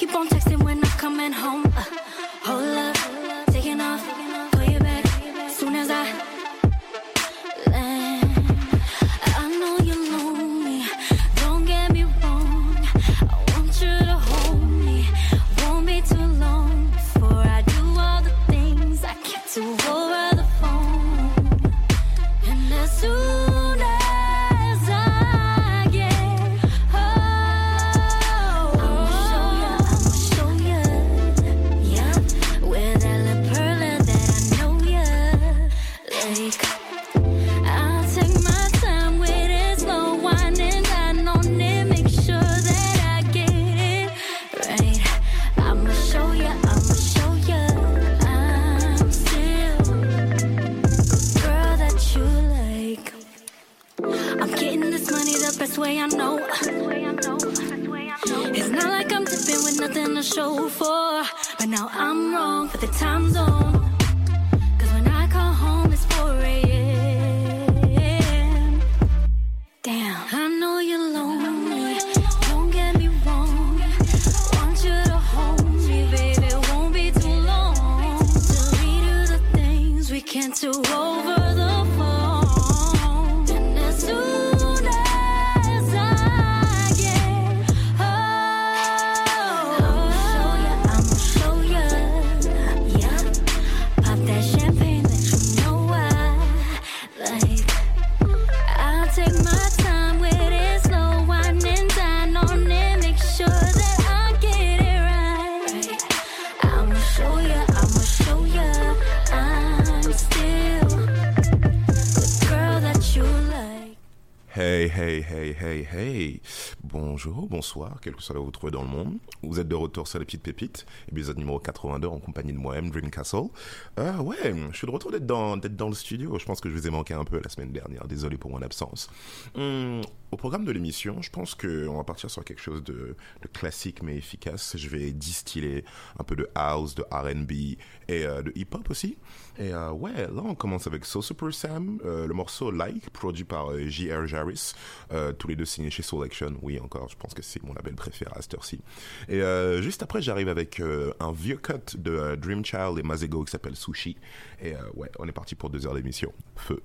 Keep on texting when I'm coming home. Hold up, taking off, call you back soon as I land. I know you're lonely, don't get me wrong. I want you to hold me, won't be too long before I do all the things I can't do over the phone. And as soon as way I know. It's not like I'm dipping with nothing to show for, but now I'm wrong for the time zone, 'cause when I call home it's 4 a.m. Damn, I know you're lonely, don't get me wrong. Want you to hold me, baby, won't be too long till we do the things we can't do over the phone. And as soon as Hey, hey, hey, hey, hey. Bonjour, bonsoir, quel que soit là où vous trouvez dans le monde. Vous êtes de retour sur les petites pépites, épisode numéro 82 en compagnie de moi-même, Dreamcastle. Ouais, je suis de retour d'être dans le studio. Je pense que je vous ai manqué un peu la semaine dernière. Désolé pour mon absence. Au programme de l'émission, je pense qu'on va partir sur quelque chose de classique mais efficace. Je vais distiller un peu de house, de R&B et de hip-hop aussi. Et ouais, là on commence avec So Super Sam, le morceau Like, produit par J.R. Jarris, tous les deux signés chez Soul Action. Oui, encore, je pense que c'est mon label préféré à cette heure-ci. Et juste après, j'arrive avec un vieux cut de Dreamchild et Mazego qui s'appelle Sushi. Et ouais, on est parti pour 2 heures d'émission. Feu.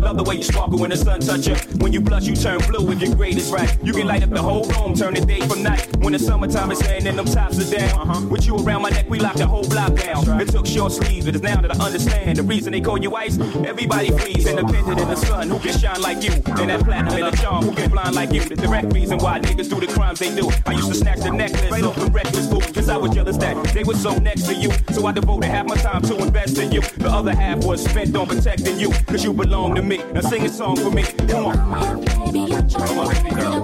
Love the way you sparkle when the sun touches. When you blush, you turn blue if your grade is right. You can light up the whole room, turn the day from night. When the summertime is saying and them tops are down. With you around my neck, we lock the whole block down. It took short sleeves, but it's now that I understand the reason they call you ice. Everybody freeze, independent in the sun. Who can shine like you? And that platinum and the charm, who can blind like you? The direct reason why niggas do the crimes they do. I used to snatch the necklace right off the reckless fool, cause I was jealous that they were so next to you. So I devoted half my time to invest in you. The other half was spent on protecting you, cause you belong to me. Now sing a song for me. Come on. Come on, baby girl. Come on, baby girl.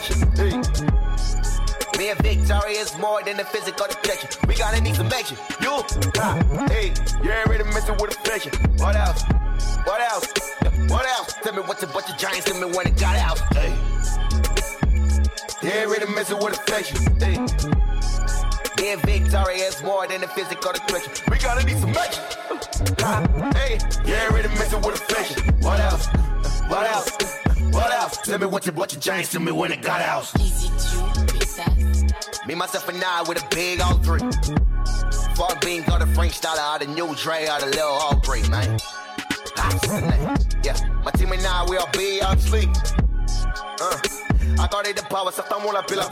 perfection. Hey. Me and Victoria is more than the physical detection. We gotta need some action. You, hey, you ain't ready to mess it with affection. What else? What else? What else? Tell me what's a bunch of giants. Tell me when it got out. Hey, you ain't ready to mess it with affection. Hey, me and Victoria is more than the physical detection. We gotta need some action. Hey, you ain't ready to mess it with affection. What else? What else? What else? Tell me what's a bunch of giants. Tell me when it got out. Easy to be sad. Me, myself, and I with a big old three. Far being got a French style out of New Dre out of Lil Aubrey, man. Yeah, my team and I, we all be on sleep. I got it the power, certains vont l'appeler la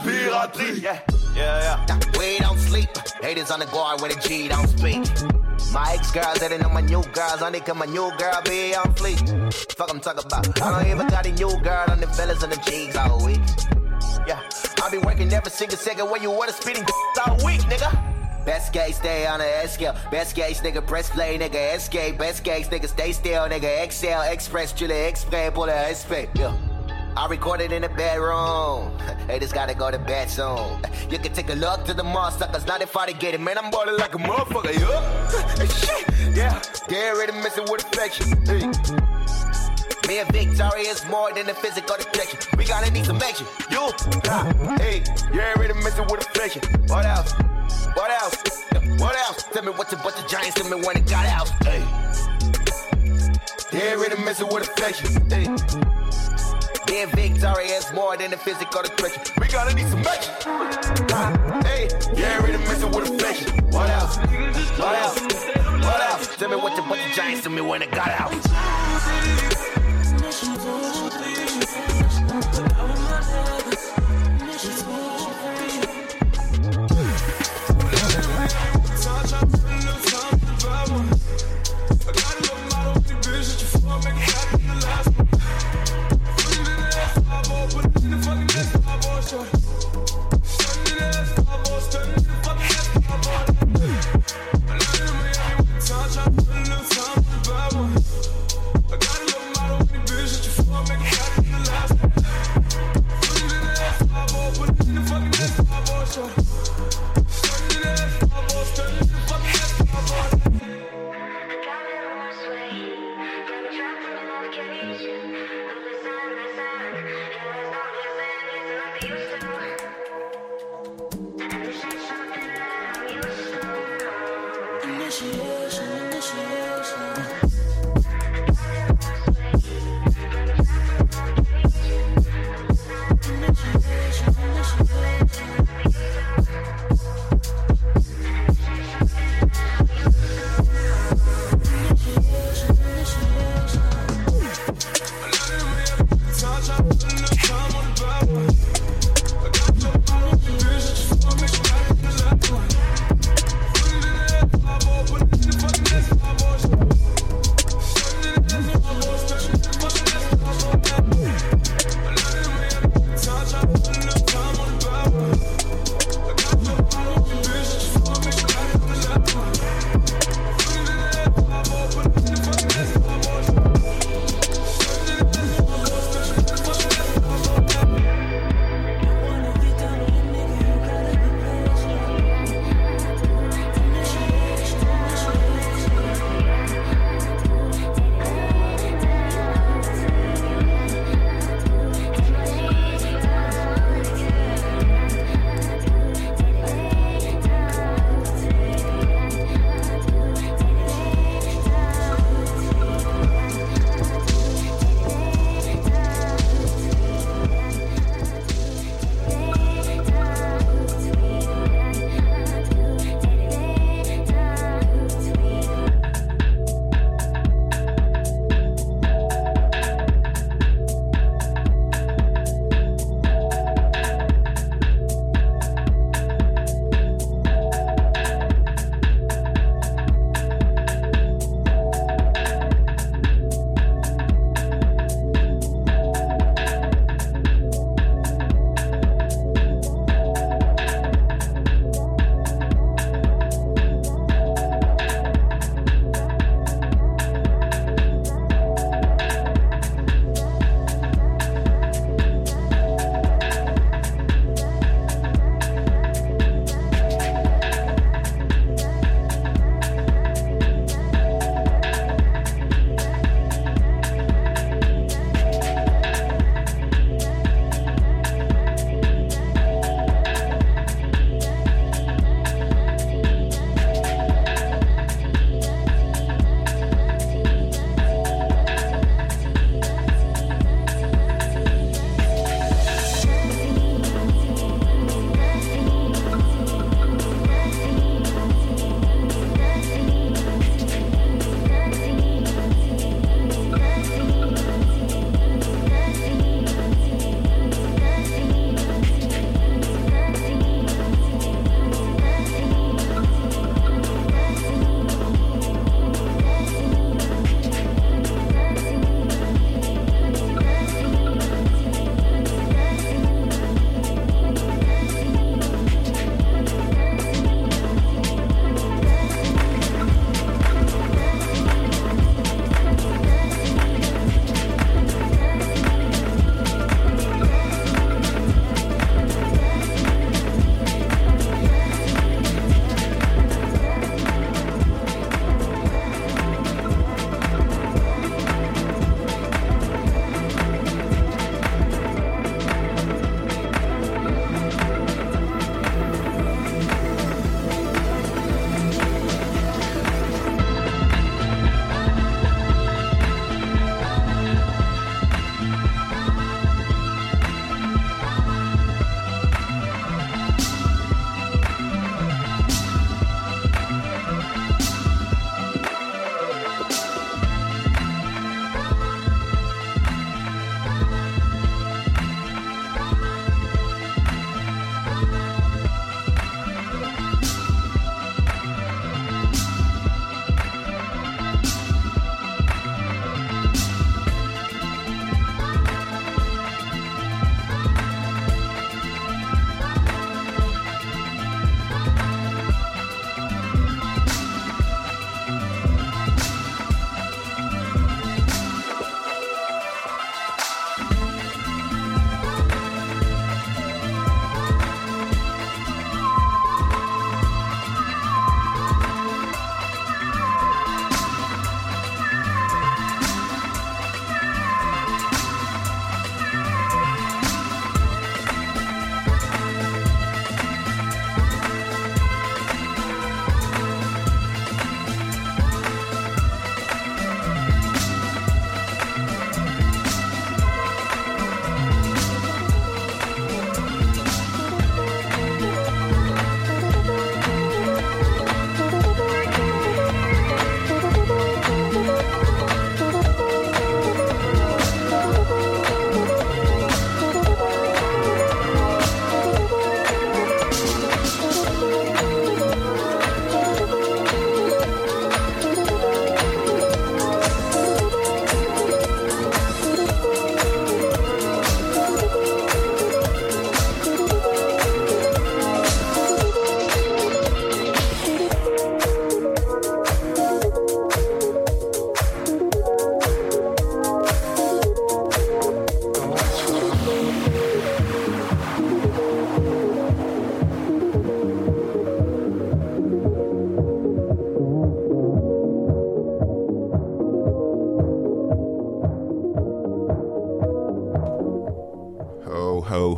piraterie. Yeah, yeah, yeah. We don't sleep. Haters on the guard when the G don't speak. My ex-girls hitting on my new girls. I think my new girl be on fleek. Fuck I'm talking about. I don't even got a new girl on the fellas and the G's all week. Yeah, I be working every single second when you wanna spitting all week, nigga. Best case, stay on the S scale. Best case, nigga, press play, nigga, escape. Best case, nigga, stay still, nigga, exhale, express, chill, explain, pull the SP. Yeah. I recorded in the bedroom. Hey, just gotta go to bed soon. You can take a look to the mall, suckers. Not if I didn't get it, man. I'm ballin' like a motherfucker, yeah. Hey, shit, yeah. Get ready to miss it with affection. Hey. Me and Victoria is more than the physical detection. We gotta need some action. You, hey, you ain't ready to miss it with affection. What else? What else? What else? Tell me what's a bunch of giants. Tell me when it got out. Hey, you ain't ready to miss it with affection. Hey. Me and Victoria is more than the physical detection. We gotta need some action. Hey, you ain't ready to miss it with affection. What else? What else? What else? Tell me what's a bunch of giants. Tell me when it got out.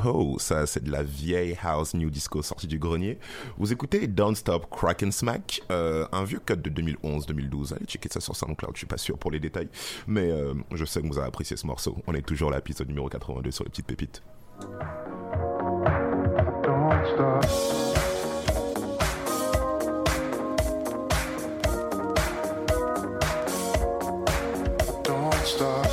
Ho Ho, ça c'est de la vieille house new disco sortie du grenier. Vous écoutez Don't Stop Crack and Smack, un vieux cut de 2011-2012. Allez checker ça sur SoundCloud, je suis pas sûr pour les détails, mais je sais que vous avez apprécié ce morceau. On est toujours à l'épisode numéro 82 sur les petites pépites. Don't stop. Stop. Don't stop. Don't stop. Don't stop.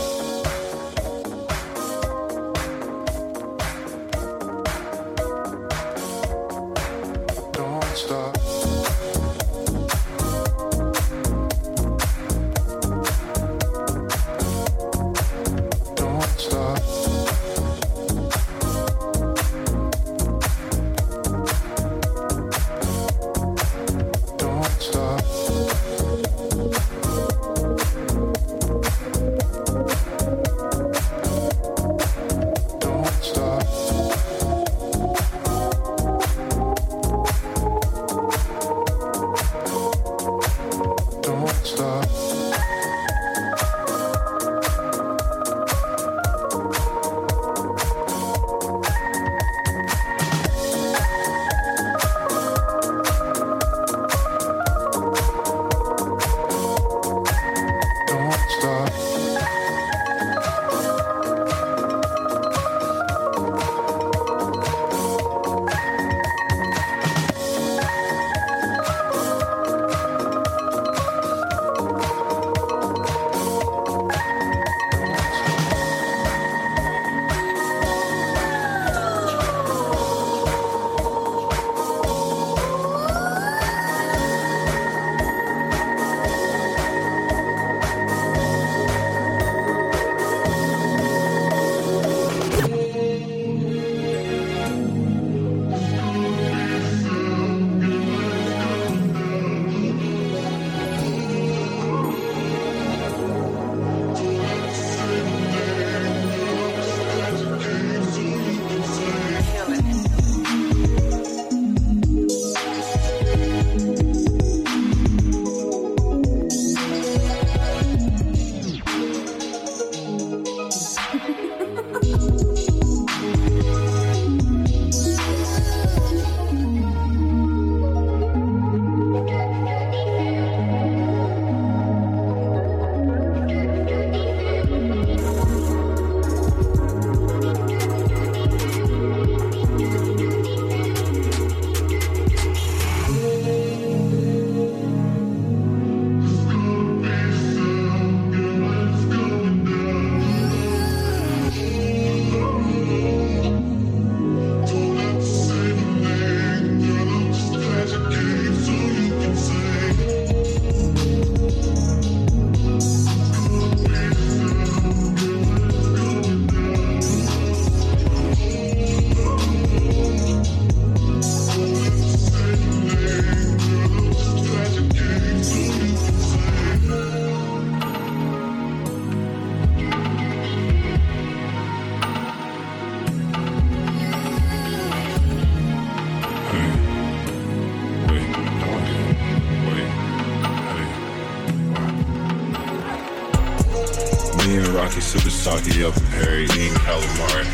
Saki up in Perry, eating calamari.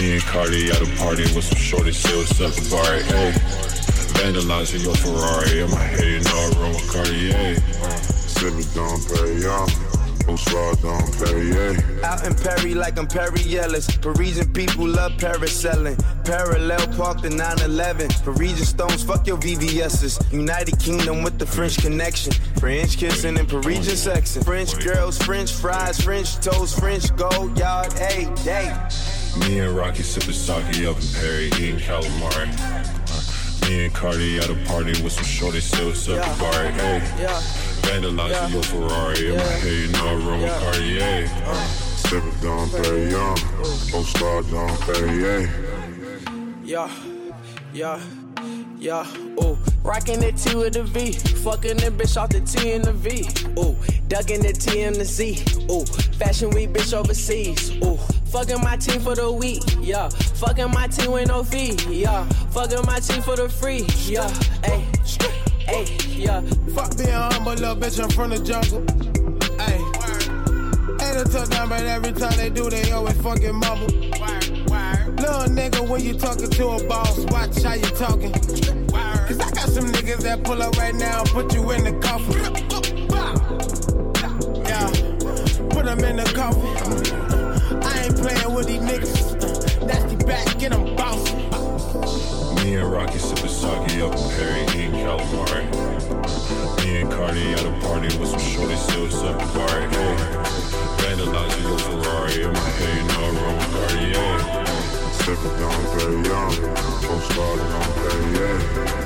Me and Cardi at a party with some shorty, say what's up and bar, hey. Vandalizing your Ferrari, I'm head in all room with Cartier. Sippin' Dom Perignon, Bonsoir Dom Perignon. Out in Perry like I'm Perry Ellis. Parisian people love Paris selling. Parallel park the 911. Parisian stones, fuck your VVS's. United Kingdom with the French connection. French kissing and Parisian sexing. French girls, French fries, French toast, French gold yard, hey, hey. Me and Rocky sipping sake up in Perry, eating calamari. Me and Cardi at a party with some shorty, say what's up and bar, hey. Vandalizing your Ferrari, in my head you know I run with Cartier. Sipping Dom Perignon, Bonsoir Dom Perignon. Yeah, yeah, yeah, ooh. Rockin' the T with the V, fuckin' the bitch off the T and the V. Ooh, duckin' the T and the Z. Ooh, fashion week bitch overseas. Ooh, fuckin' my team for the week. Yeah, fuckin' my team with no fee. Yeah, fuckin' my team for the free. Yeah, ayy, ayy, yeah. Fuck being humble, little bitch I'm from the jungle. Ayy, ain't a touchdown, but every time they do, they always fucking mumble. Little nigga, when you talking to a boss, watch how you talking. Cause I got some niggas that pull up right now and put you in the coffin. Yeah, put them in the coffin. I ain't playing with these niggas. Nasty back, get them bossy. Me and Rocky sippin' sake up in Perry, eating calamari. Me and Cardi at a party with some shorty still sucking bar. Vandalizing your Ferrari in my head, no wrong Cartier. Step up down, play young, don't start down, play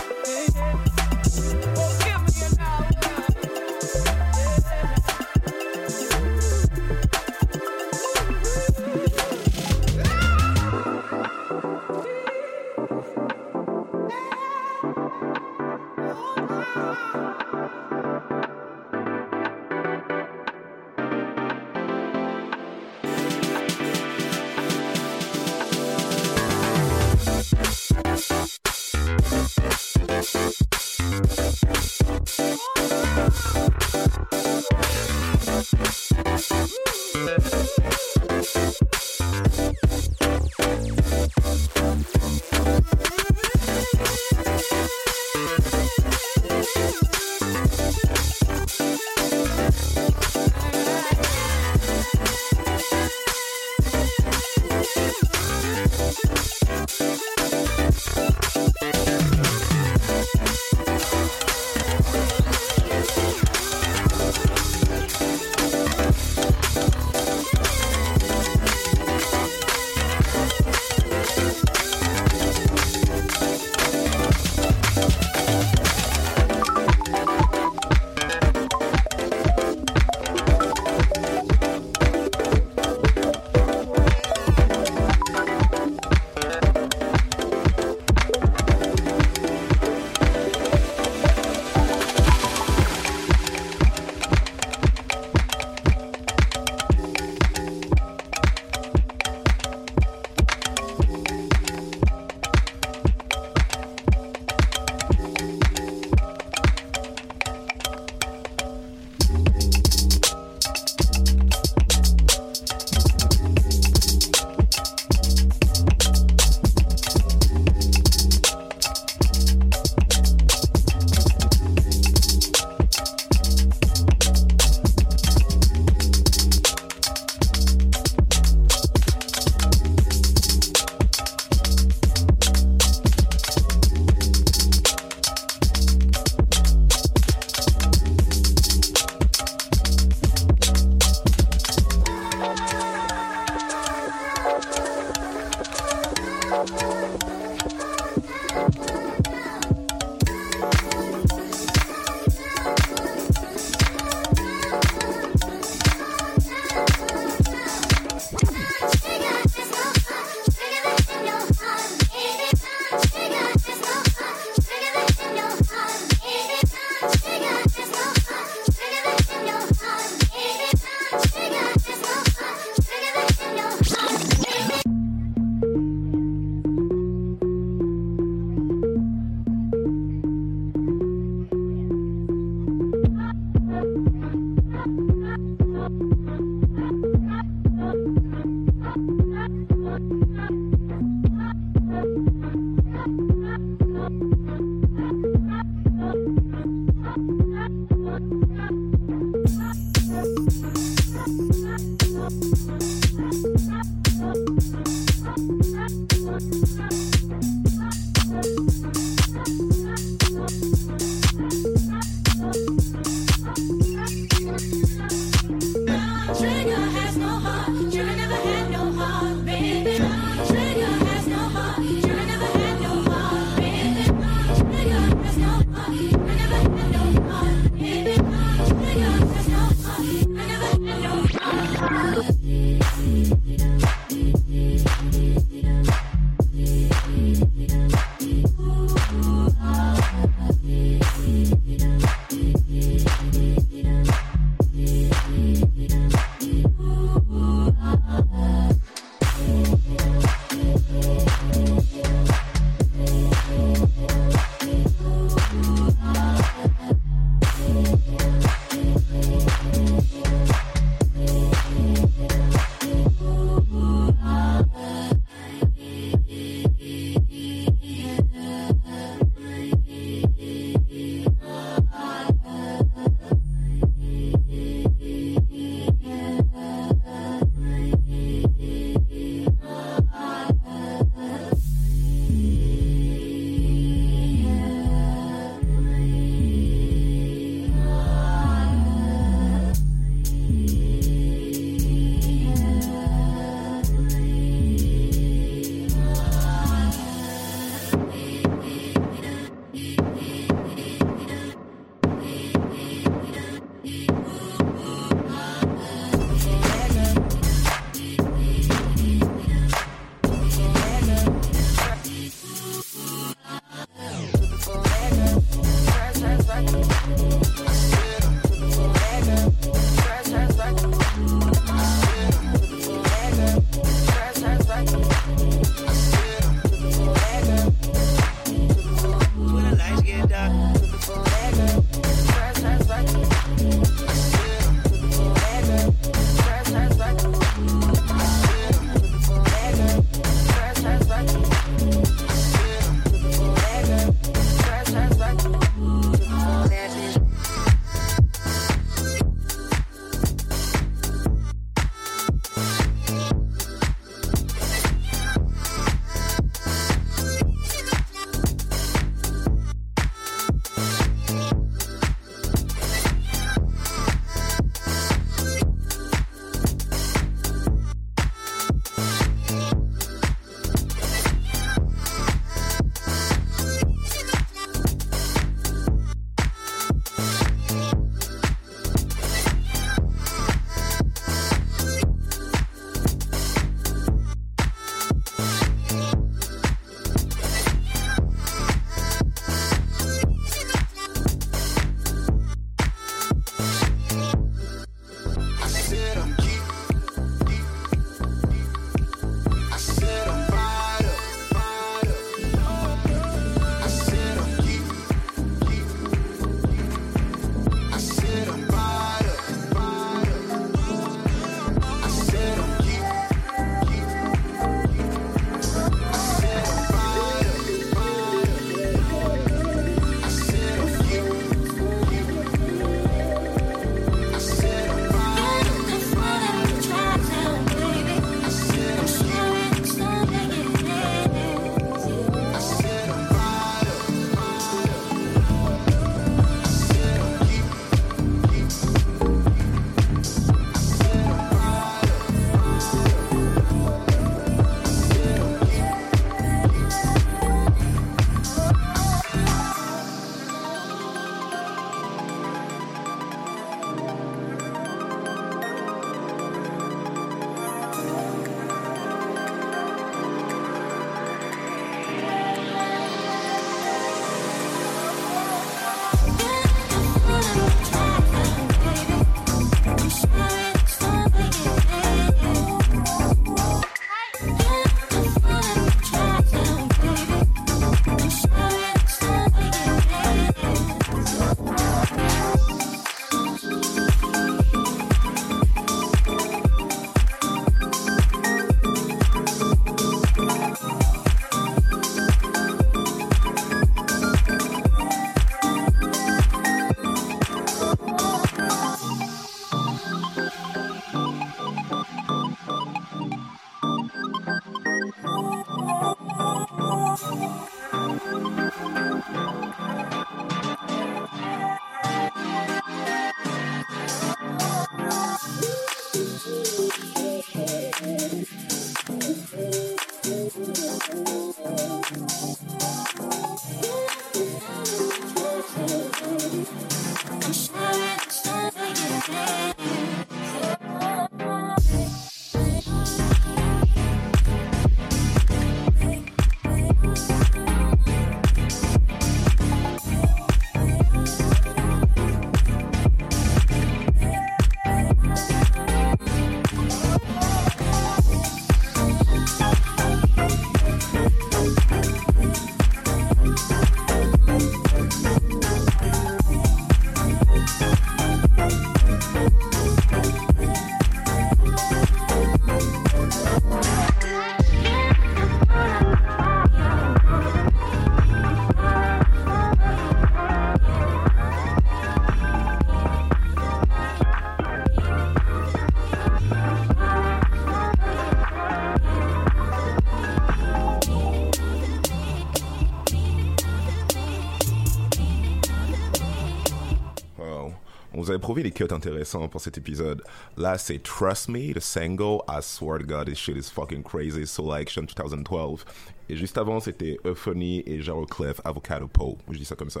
On vous avait prouvé des cuts intéressants pour cet épisode. Là, c'est Trust Me de Sango. I swear to God, this shit is fucking crazy. Soul Action 2012. Et juste avant, c'était Euphony et Jarro Cliff, Avocado Poe. Je dis ça comme ça.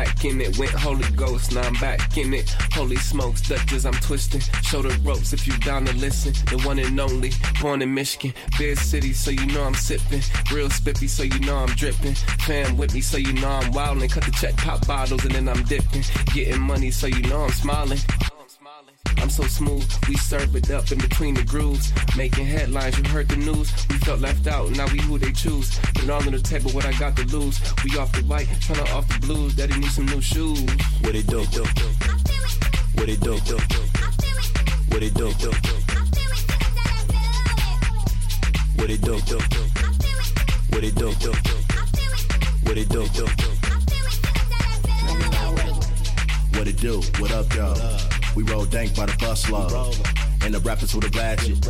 Back in it, went Holy Ghost, now I'm back in it. Holy smokes, Dutchess, I'm twisting. Show the ropes if you down to listen. The one and only, born in Michigan. Beer City, so you know I'm sipping. Real spiffy, so you know I'm dripping. Fam with me, so you know I'm wildin'. Cut the check, pop bottles, and then I'm dipping. Getting money, so you know I'm smiling. I'm so smooth, we serve it up in between the grooves. Making headlines, you heard the news. We felt left out, now we who they choose. Put all on the table, what I got to lose. We off the white, tryna off the blues. Daddy need some new shoes. What it do? What it do? What it do? What it do? What it do? What it do? What it do? What up, dog? We roll dank by the bus load, and the rappers with a ratchet.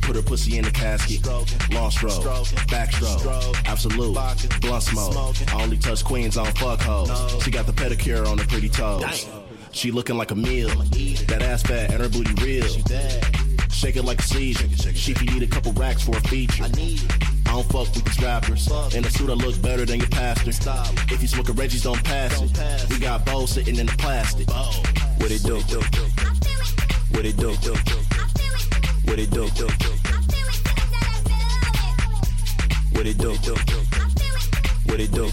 Put her pussy in the casket. Long stroke, backstroke, absolute, blunt smoke. I only touch queens, I don't fuck hoes. She got the pedicure on her pretty toes. She looking like a meal. That ass fat and her booty real. Shake it like a seizure. She could need a couple racks for a feature. I don't fuck with these rappers. In a suit I look better than your pastor. If you smoking Reggie's, don't pass it. We got bowls sitting in the plastic. What it do? What it do? What it do? What it do? What it do? What it do?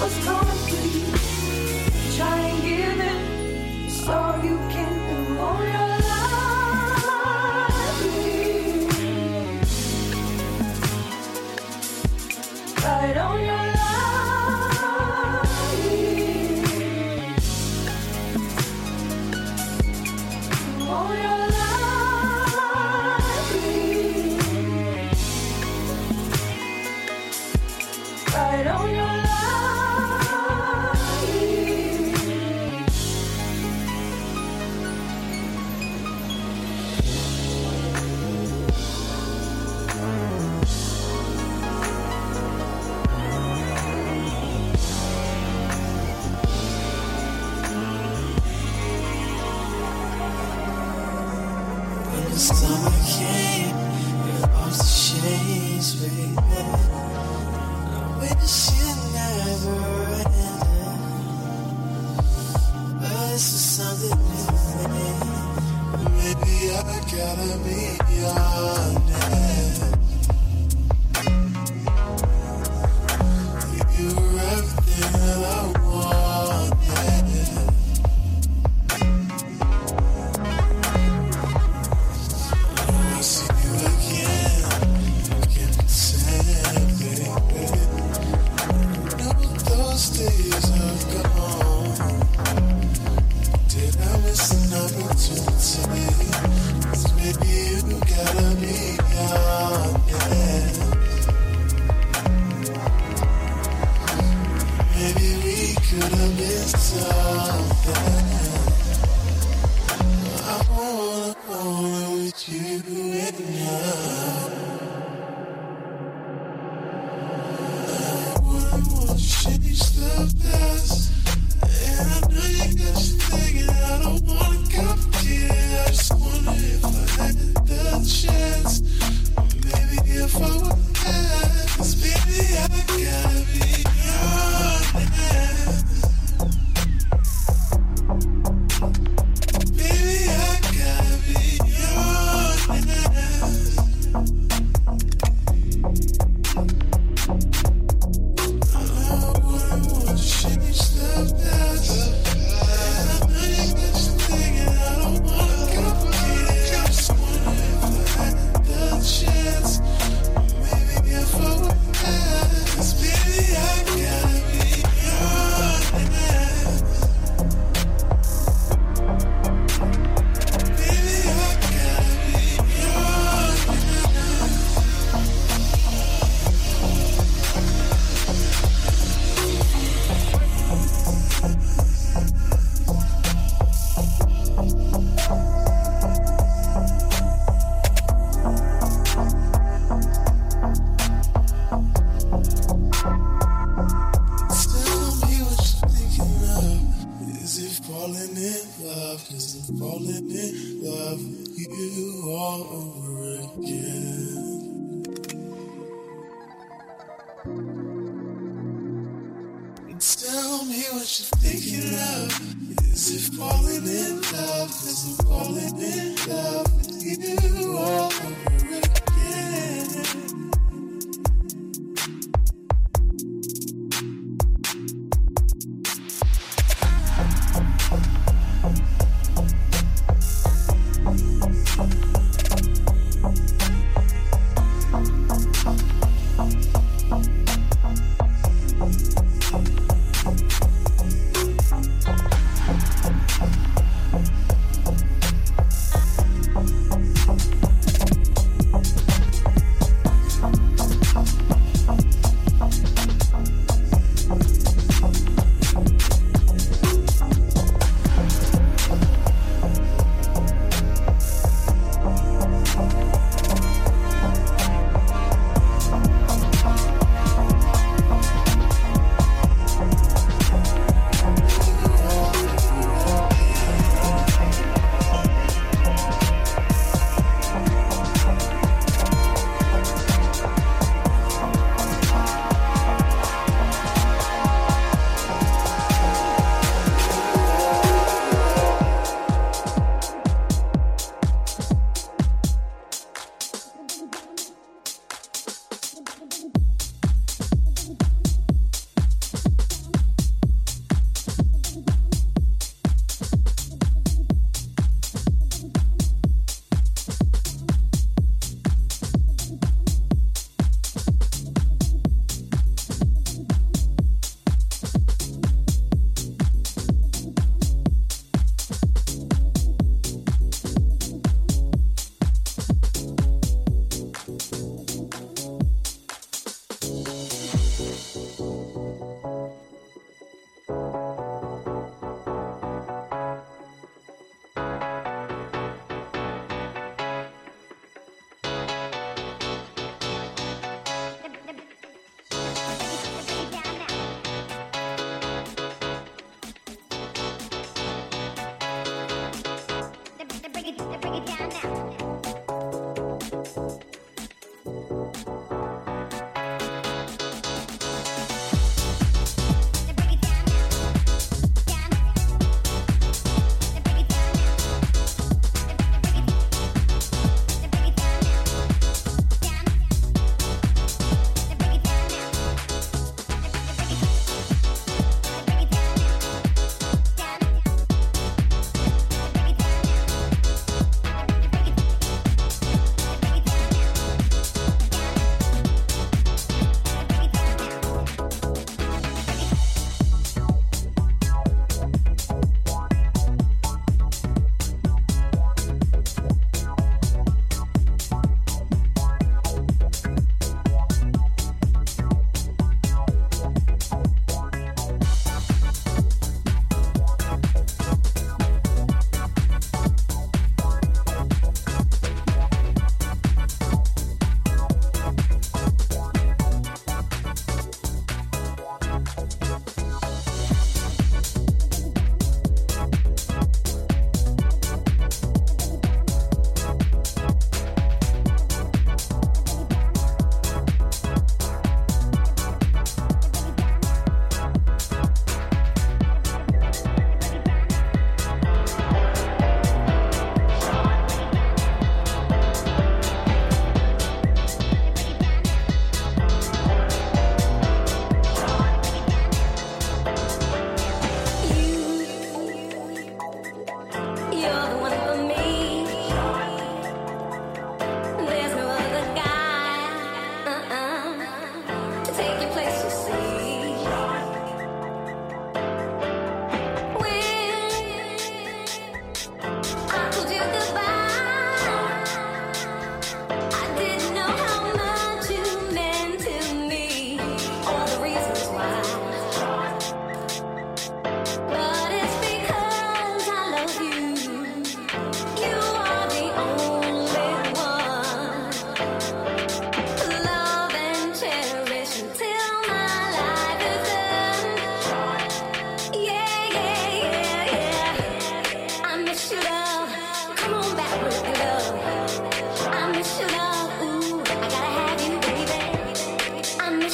What's coming to you? Try and give it.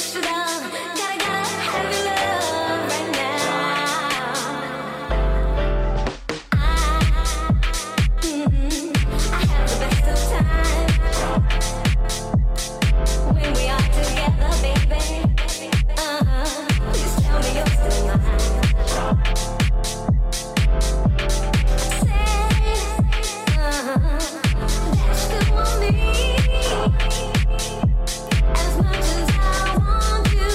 As much as I want to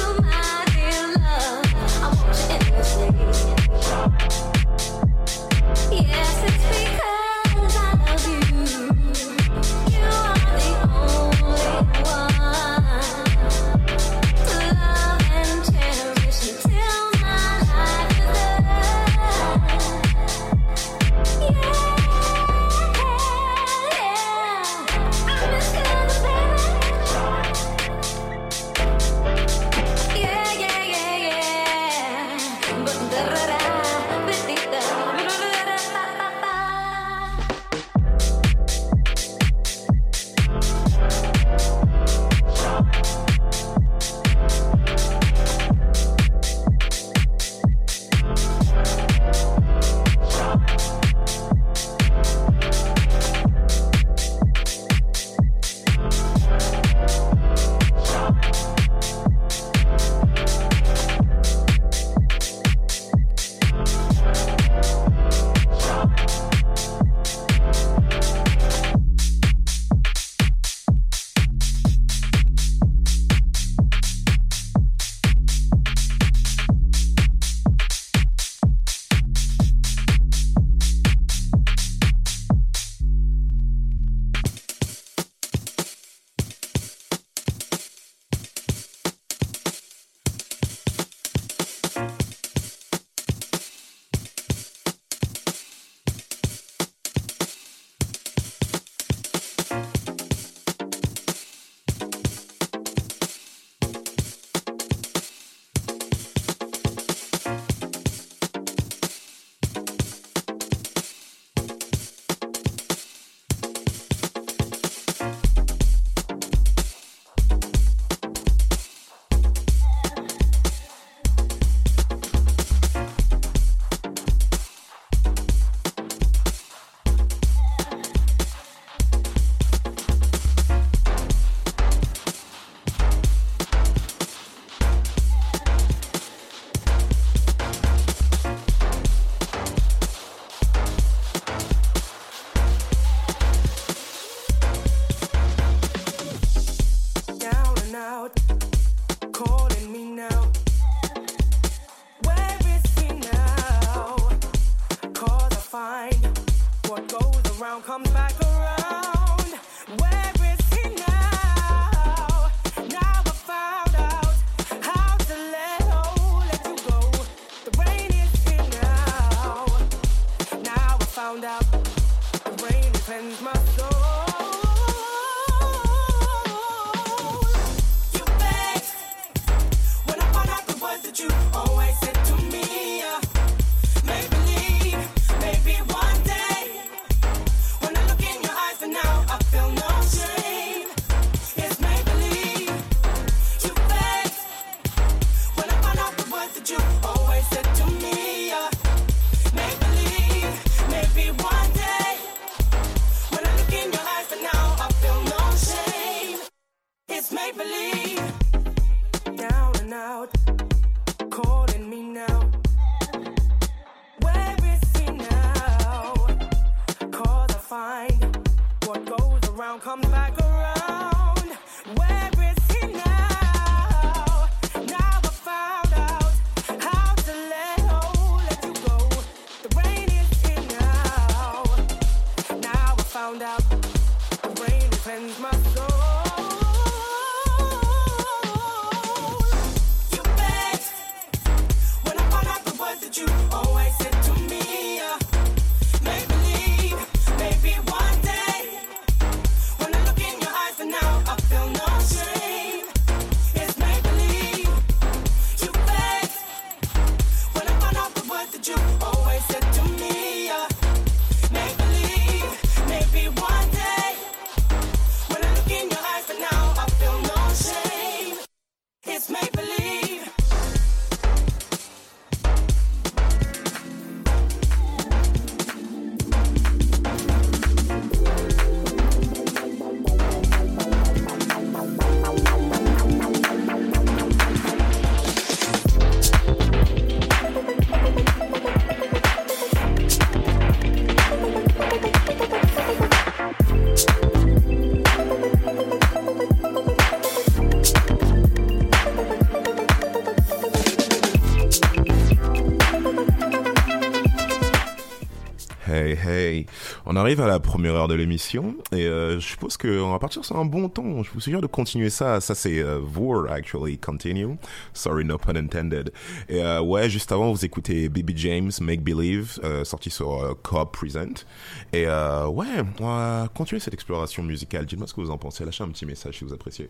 Hey. On arrive à la première heure de l'émission et je suppose qu'on va partir sur un bon ton. Je vous suggère de continuer ça. Ça, c'est Vor, actually, continue. Sorry, no pun intended. Et ouais, juste avant, vous écoutez BB James, Make Believe, sorti sur Cob Present. Et ouais, on va continuer cette exploration musicale. Dites-moi ce que vous en pensez. Lâchez un petit message si vous appréciez.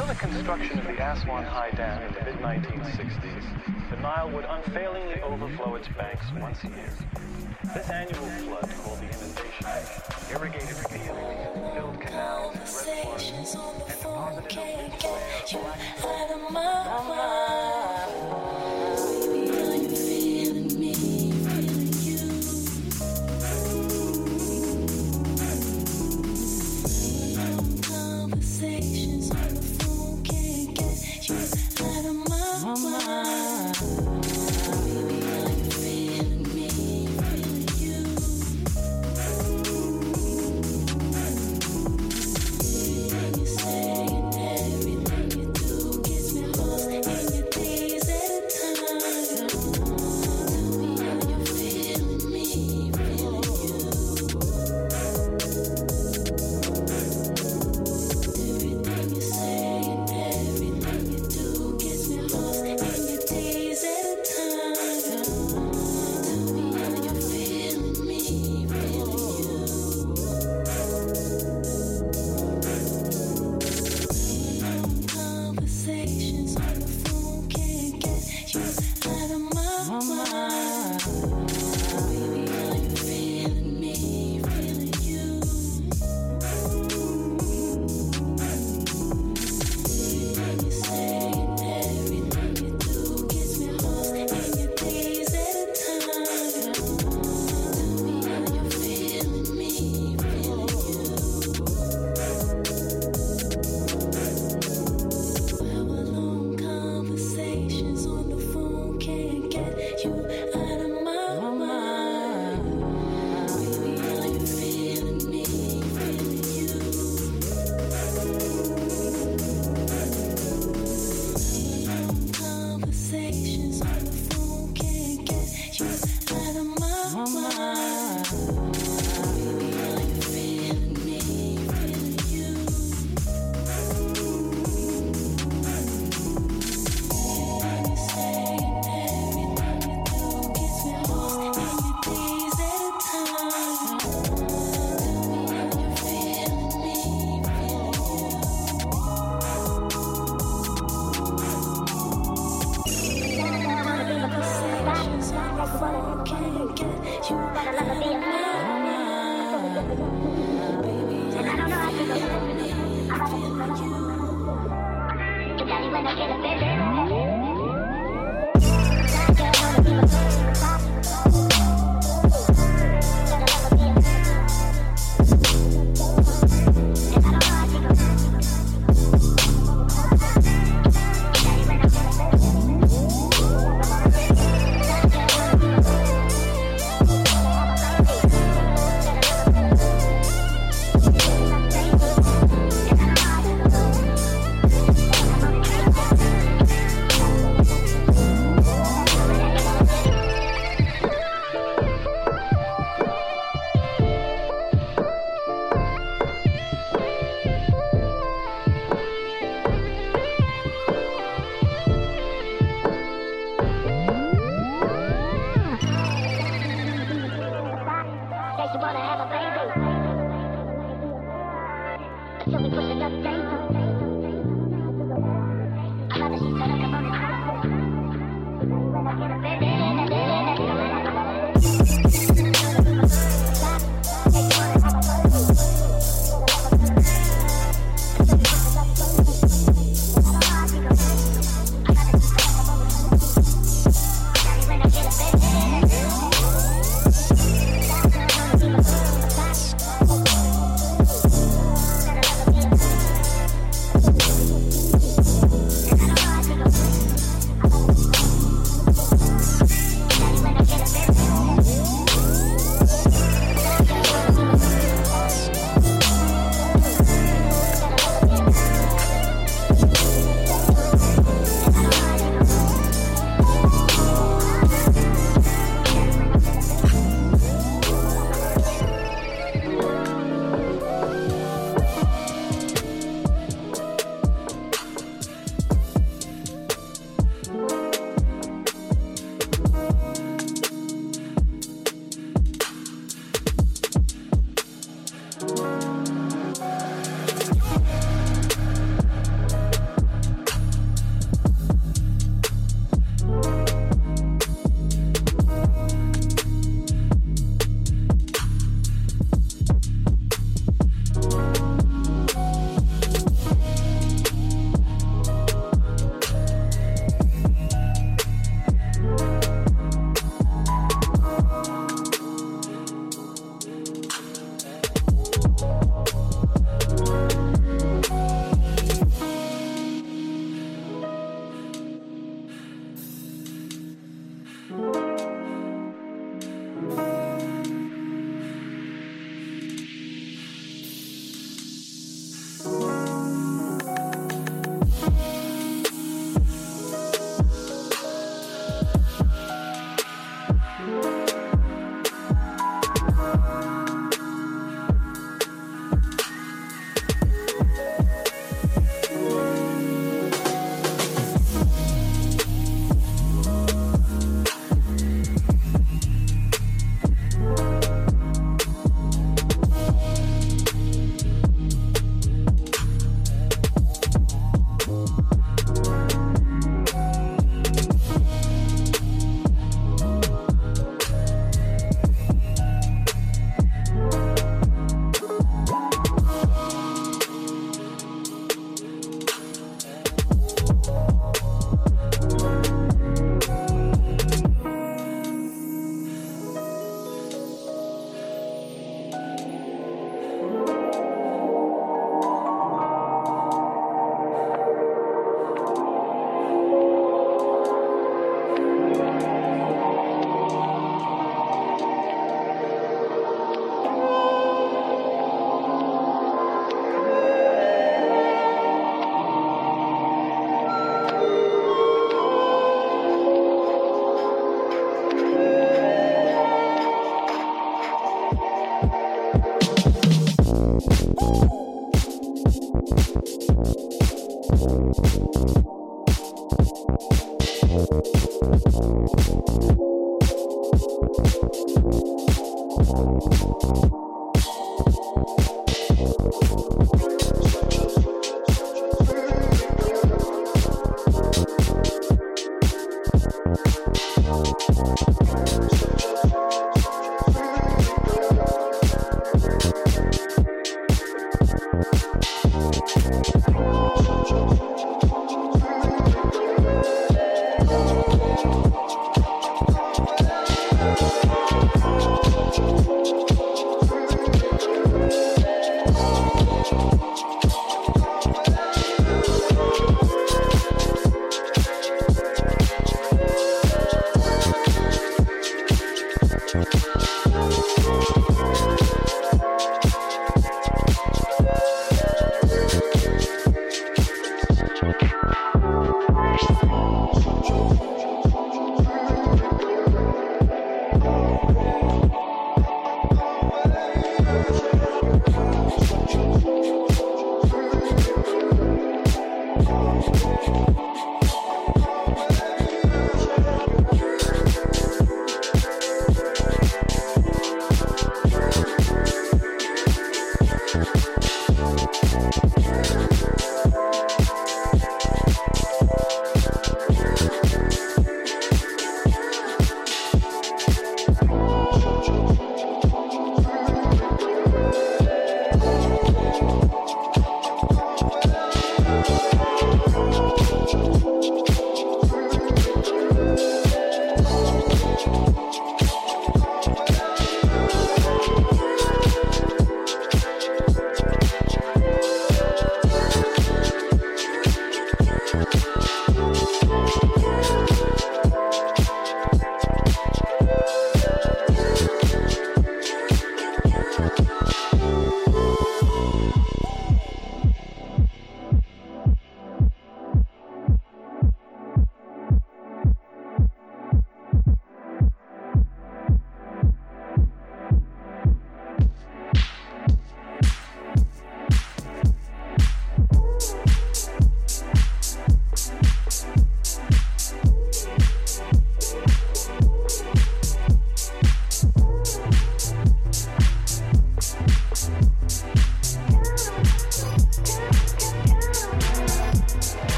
Until the construction of the Aswan High Dam in the mid-1960s, the Nile would unfailingly overflow its banks once a year. This annual flood, called the inundation, irrigated fields, filled canals, reservoirs, and deposited a rich layer of black soil.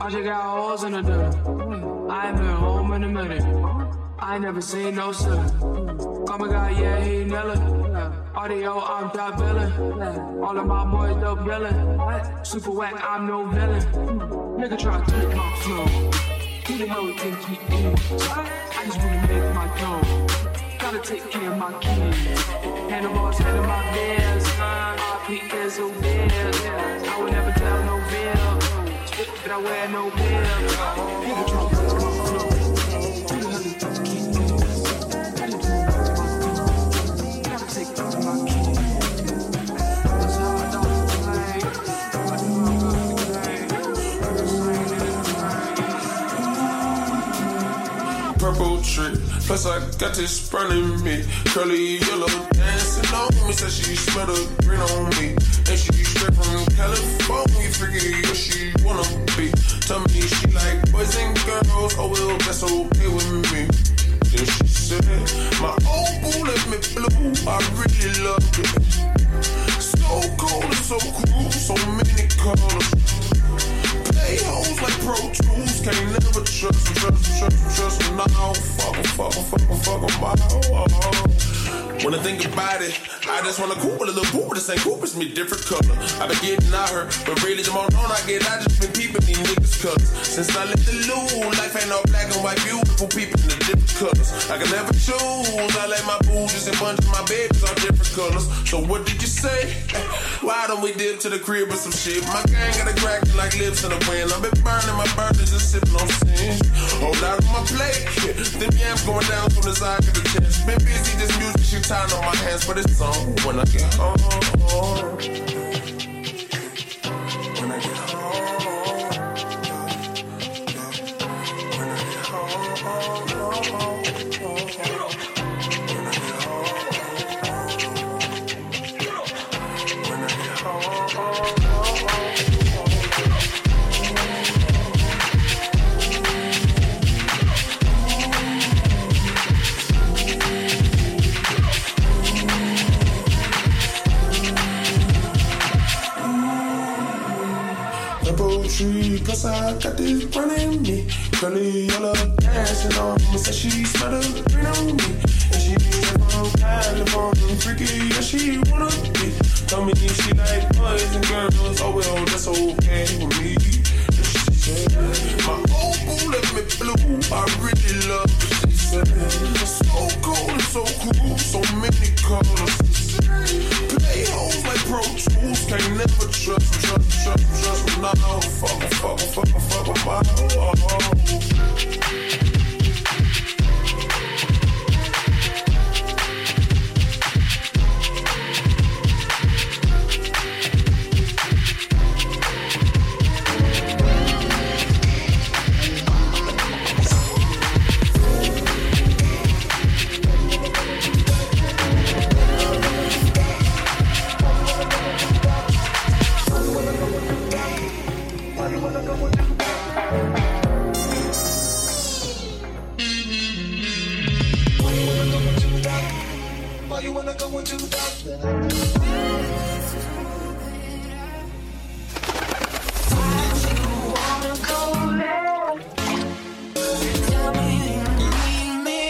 I just got holes in the dirt. I ain't been home in a minute. I ain't never seen no sir. Oh my god, yeah, he nailin'. Audio, I'm top billin'. All of my boys dope billin'. Super whack, I'm no villain. Nigga try to take my flow. Who the hell thinks we do? I just wanna make my goal. Gotta take care of my kids. Handlebars, head of my bears. RPS, who bears? I would never tell no bill. But I wear no pill. Nigga tryna touch my flow. Who the hell you think you keep doing? How you doing touch my flow? Gotta take care of my kids. That's how I don't play. I do my love today. I'm purple trick. Plus I got this burning me. Curly yellow dancing on me. Said she smell the green on me. And she straight from California, freaky, yeah, she wanna be. Tell me she like boys and girls, oh well, that's okay with me. Then she said, my old boo left me blue, I really love it. So cold and so cool, so many colors. Play hoes like Pro Tools, can't never trust them, now. Fuck them, when I think about it, I just wanna cool with a little boo, but this ain't cool, it's me different color. I been getting out her, but really the more known I get, I just been peeping these niggas' colors. Since I left the loo, life ain't all black and white, beautiful people in the different colors. I can never choose, I let my boo just in bunch of my babies all different colors. So what did you say? Why don't we dip to the crib with some shit? My gang got a crack like lips in the wind. I've been burning my burgers and sipping on sin. Hold out of my plate, them yams going down soon as I get a chance. Been busy, this music, she tied on my hands, but it's on. When I get home, when I get home, when I get home, when I get home, when I get Plus I got this running me. Curly yellow dancing on me. Said she smelled the green on me. And she be from California, freaky, yeah, she wanna be. Tell me she like boys and girls, oh well, that's okay with me. And she said, my old boo left me blue, I really love it. She said, so cold and so cool, so many colors. Play hoes like Pro Tools, can't never trust, no, fuck, my oh. Tell me you need me.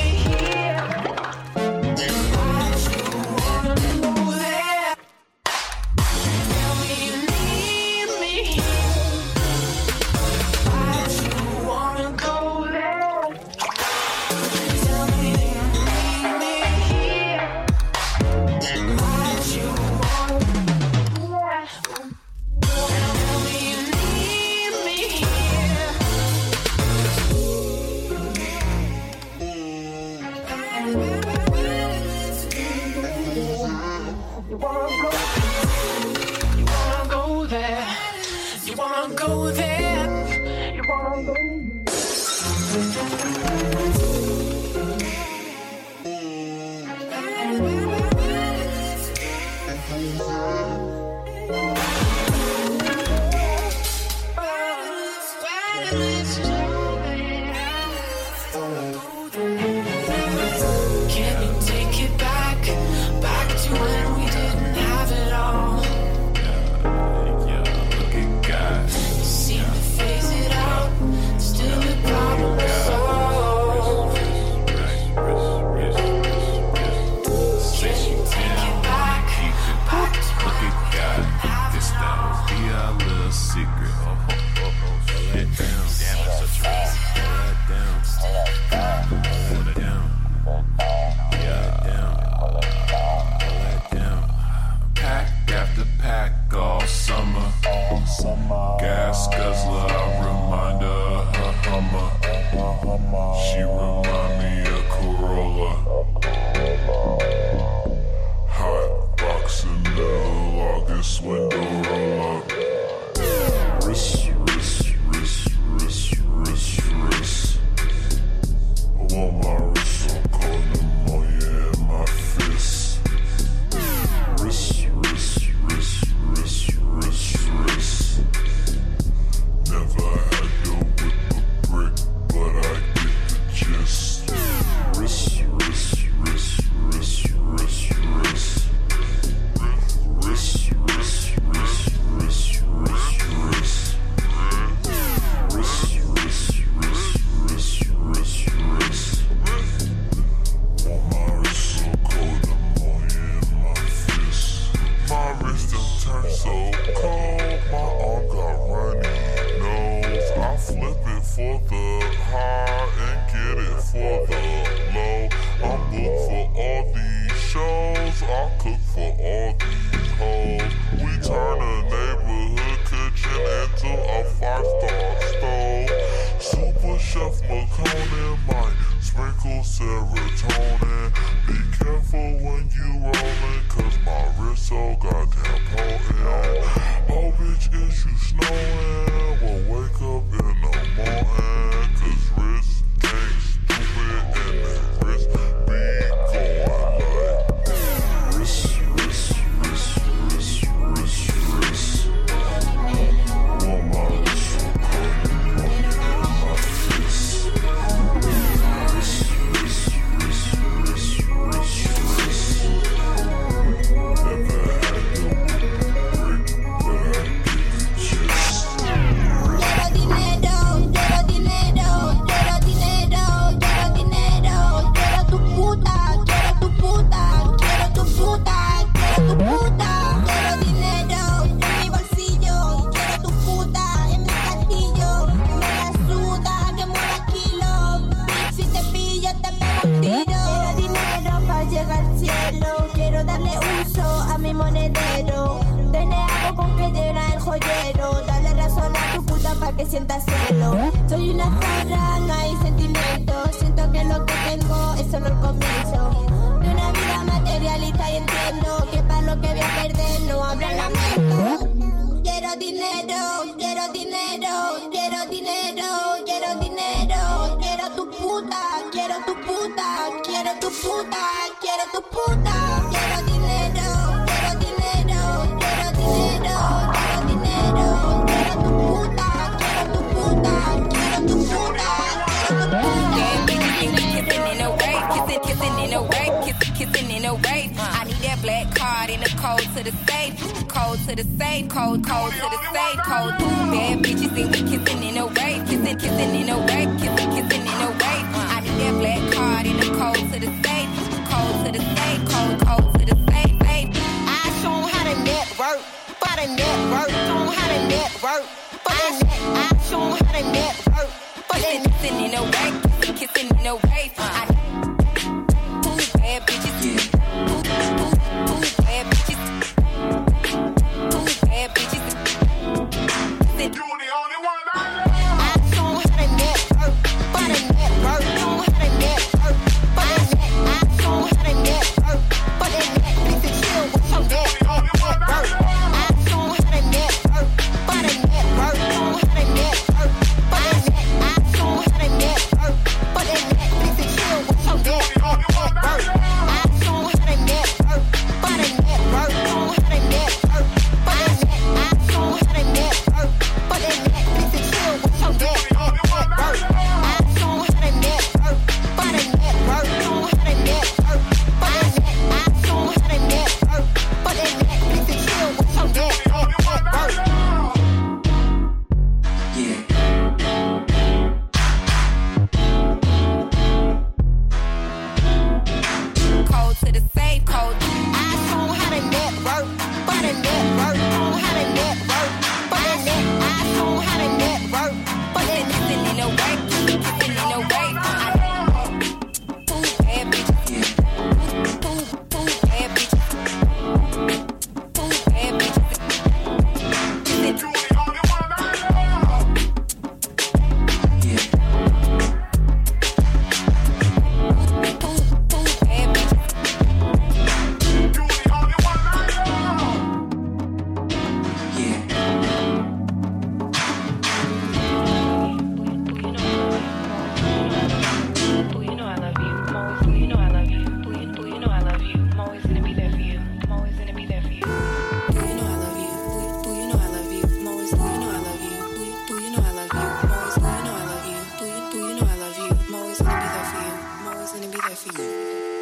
wifey.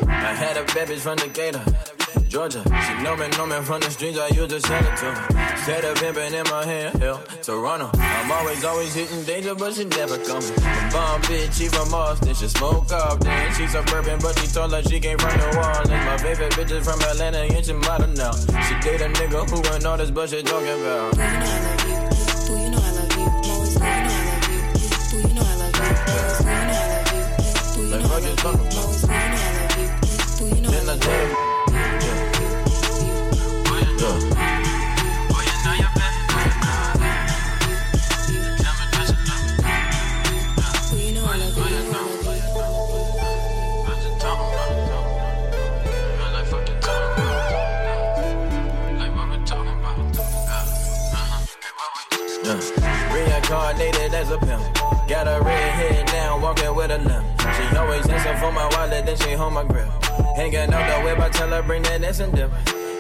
I had a baby from the gator, Georgia. She know me from the streets. I used to sell it to her. Instead of pimping in my hand, hell, Toronto. I'm always hitting danger, but she never coming. A bomb bitch, she from Austin. She smoke up, then she suburban, but she told her she came from New Orleans. My favorite bitch is from Atlanta, and she model now. She date a nigga who ain't all this bullshit talking about. Do you know I love you? Do you know I love you? Do you know I love you? Do you know I love you? Reincarnated as a pimp. Got a red head now, walking with a limp. She always answer for my wallet, then she hold my grip. Hanging out the whip, I tell her bring that ass and dip.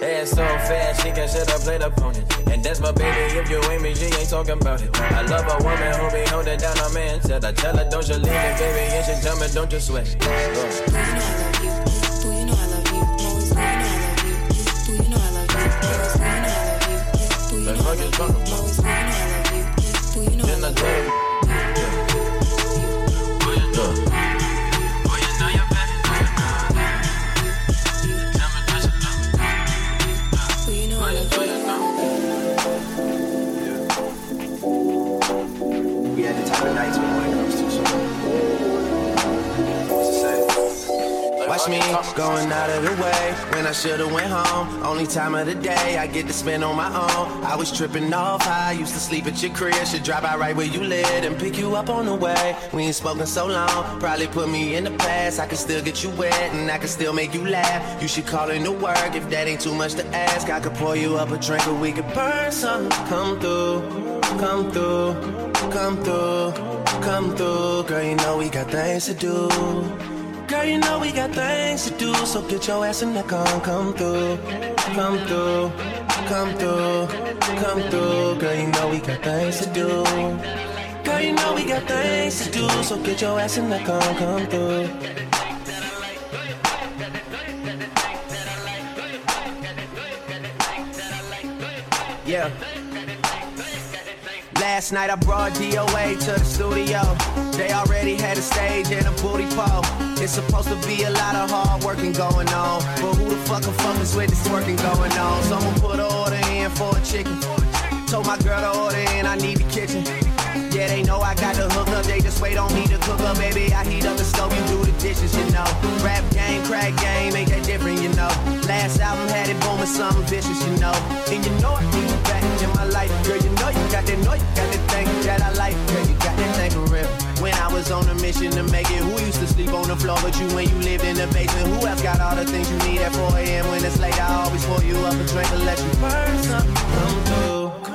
Ass so fast, she can shut up, play the opponent. And that's my baby, if you ain't me, she ain't talking about it. I love a woman who be holding down her man. Said I tell her, don't you leave it, baby, and she tell me, don't you sweat. Do you know I love you? Going out of the way when I should've went home. Only time of the day I get to spend on my own. I was tripping off high, used to sleep at your crib. Should drive out right where you live and pick you up on the way. We ain't spoken so long, probably put me in the past. I can still get you wet and I can still make you laugh. You should call in to work if that ain't too much to ask. I could pour you up a drink or we could burn some. Come through, come through, come through, come through. Girl, you know we got things to do. Girl, you know we got things to do, so get your ass in the car, come through, come through, come through, come through. Girl, you know we got things to do. Girl, you know we got things to do, so get your ass in the car, come through. Yeah. Last night I brought DOA to the studio. They already had a stage and a booty pole. It's supposed to be a lot of hard working going on, but who the fuck is with this working going on? So I'ma put an order in for a chicken. Told my girl to order in, I need the kitchen. Yeah, they know I got the hookup, they just wait on me to cook up. Baby, I heat up the stove, you do the dishes, you know. Rap game, crack game, ain't that different, you know. Last album had it booming, something vicious, you know. And you know I need you back in my life. Girl, you know, you got that thing that I like. Girl, you got that thing for real. When I was on a mission to make it, who used to sleep on the floor but you when you lived in the basement? Who else got all the things you need at 4 a.m. when it's late? I always pour you up a drink and let you burn something. Come through,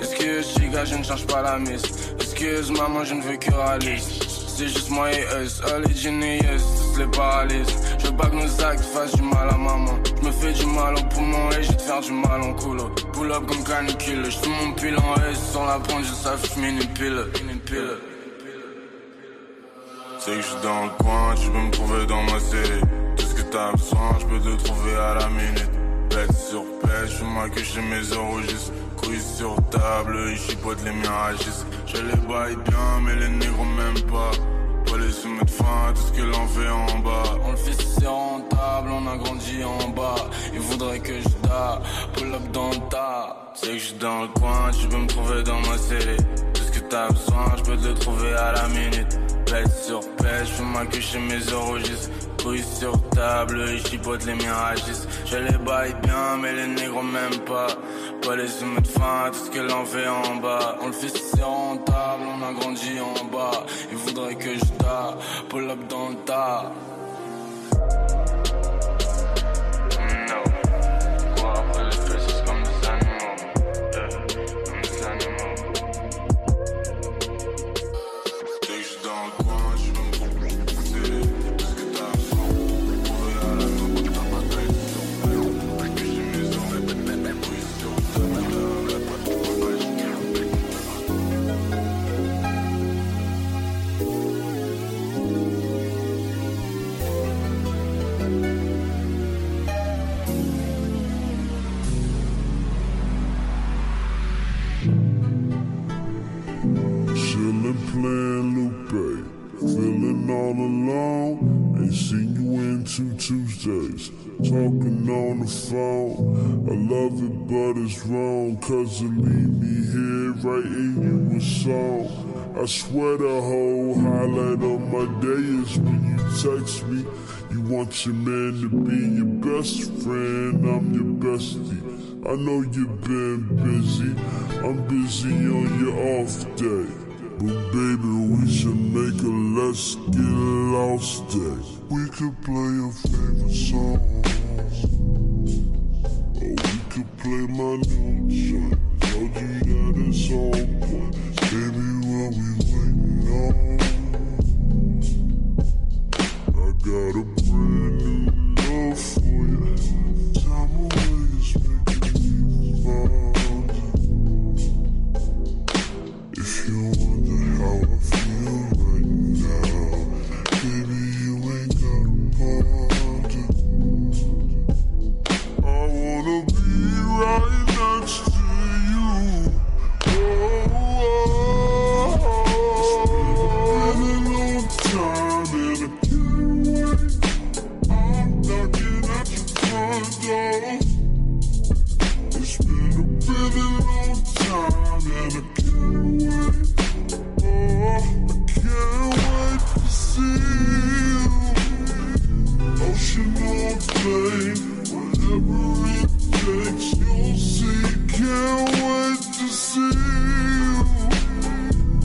C'est que je suis dans le coin, tu peux me trouver dans ma série. Tout ce que t'as besoin, je peux te trouver à la minute. Black tête sur pêche, je ma que chez mes enregistres. Couilles sur table, ils chipotent, les miens agissent. Je les baille bien, mais les négros m'aiment pas. Pas les soumettre fin à tout ce que l'on fait en bas. On le fait si c'est rentable, on a grandi en bas. Il faudrait que je tape, pull up dans le tas. C'est que je suis dans le coin, tu peux me trouver dans ma série. Tout ce que t'as besoin, je peux te le trouver à la minute. Pète sur pète, je fais ma queue chez mes enregistres. Couilles sur table, ils chipotent, les miens agissent. Je les baille bien, mais les négros m'aiment pas. Pas les soumettre fin à tout ce que l'on fait en bas. On le fait si c'est rentable, on a grandi en bas. Il faudrait que je tape, pull up dans le tas. Playing Lupe, feeling all alone. Ain't seen you in 2 Tuesdays. Talking on the phone. I love it, but it's wrong. Cause it leave me here writing you a song. I swear the whole highlight of my day is when you text me. You want your man to be your best friend. I'm your bestie. I know you've been busy. I'm busy on your off day. But baby, we should make a let's get lost day. We could play your favorite songs, or we could play my new joint. Told you that it's all point. Baby, what we waiting on? I got a brand new love for you. Time away is making me fun. If you want how I feel right now, baby, you ain't gotta ponder. I wanna be right next to you. Oh, oh, it's been a long time and I can't wait. I'm knocking at your front door. It's been a long time and I can't wait. I can't wait to see you. Ocean or plane, whatever it takes, you'll see. Can't wait to see you.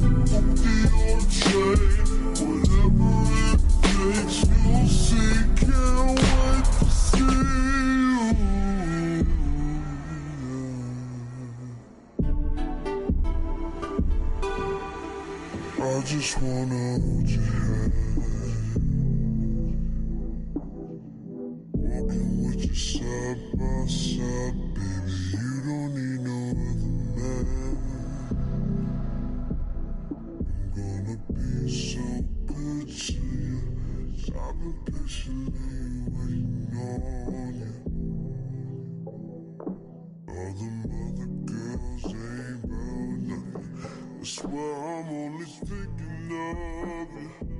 Only your train, whatever it takes, you'll see. Can't wait to see you. I just wanna hold your hand, walking with you side by side, baby. You don't need no other man. I'm gonna be so good to you. I've been patiently waiting on you. All them other girls ain't about nothing. I swear I'm only thinking of you.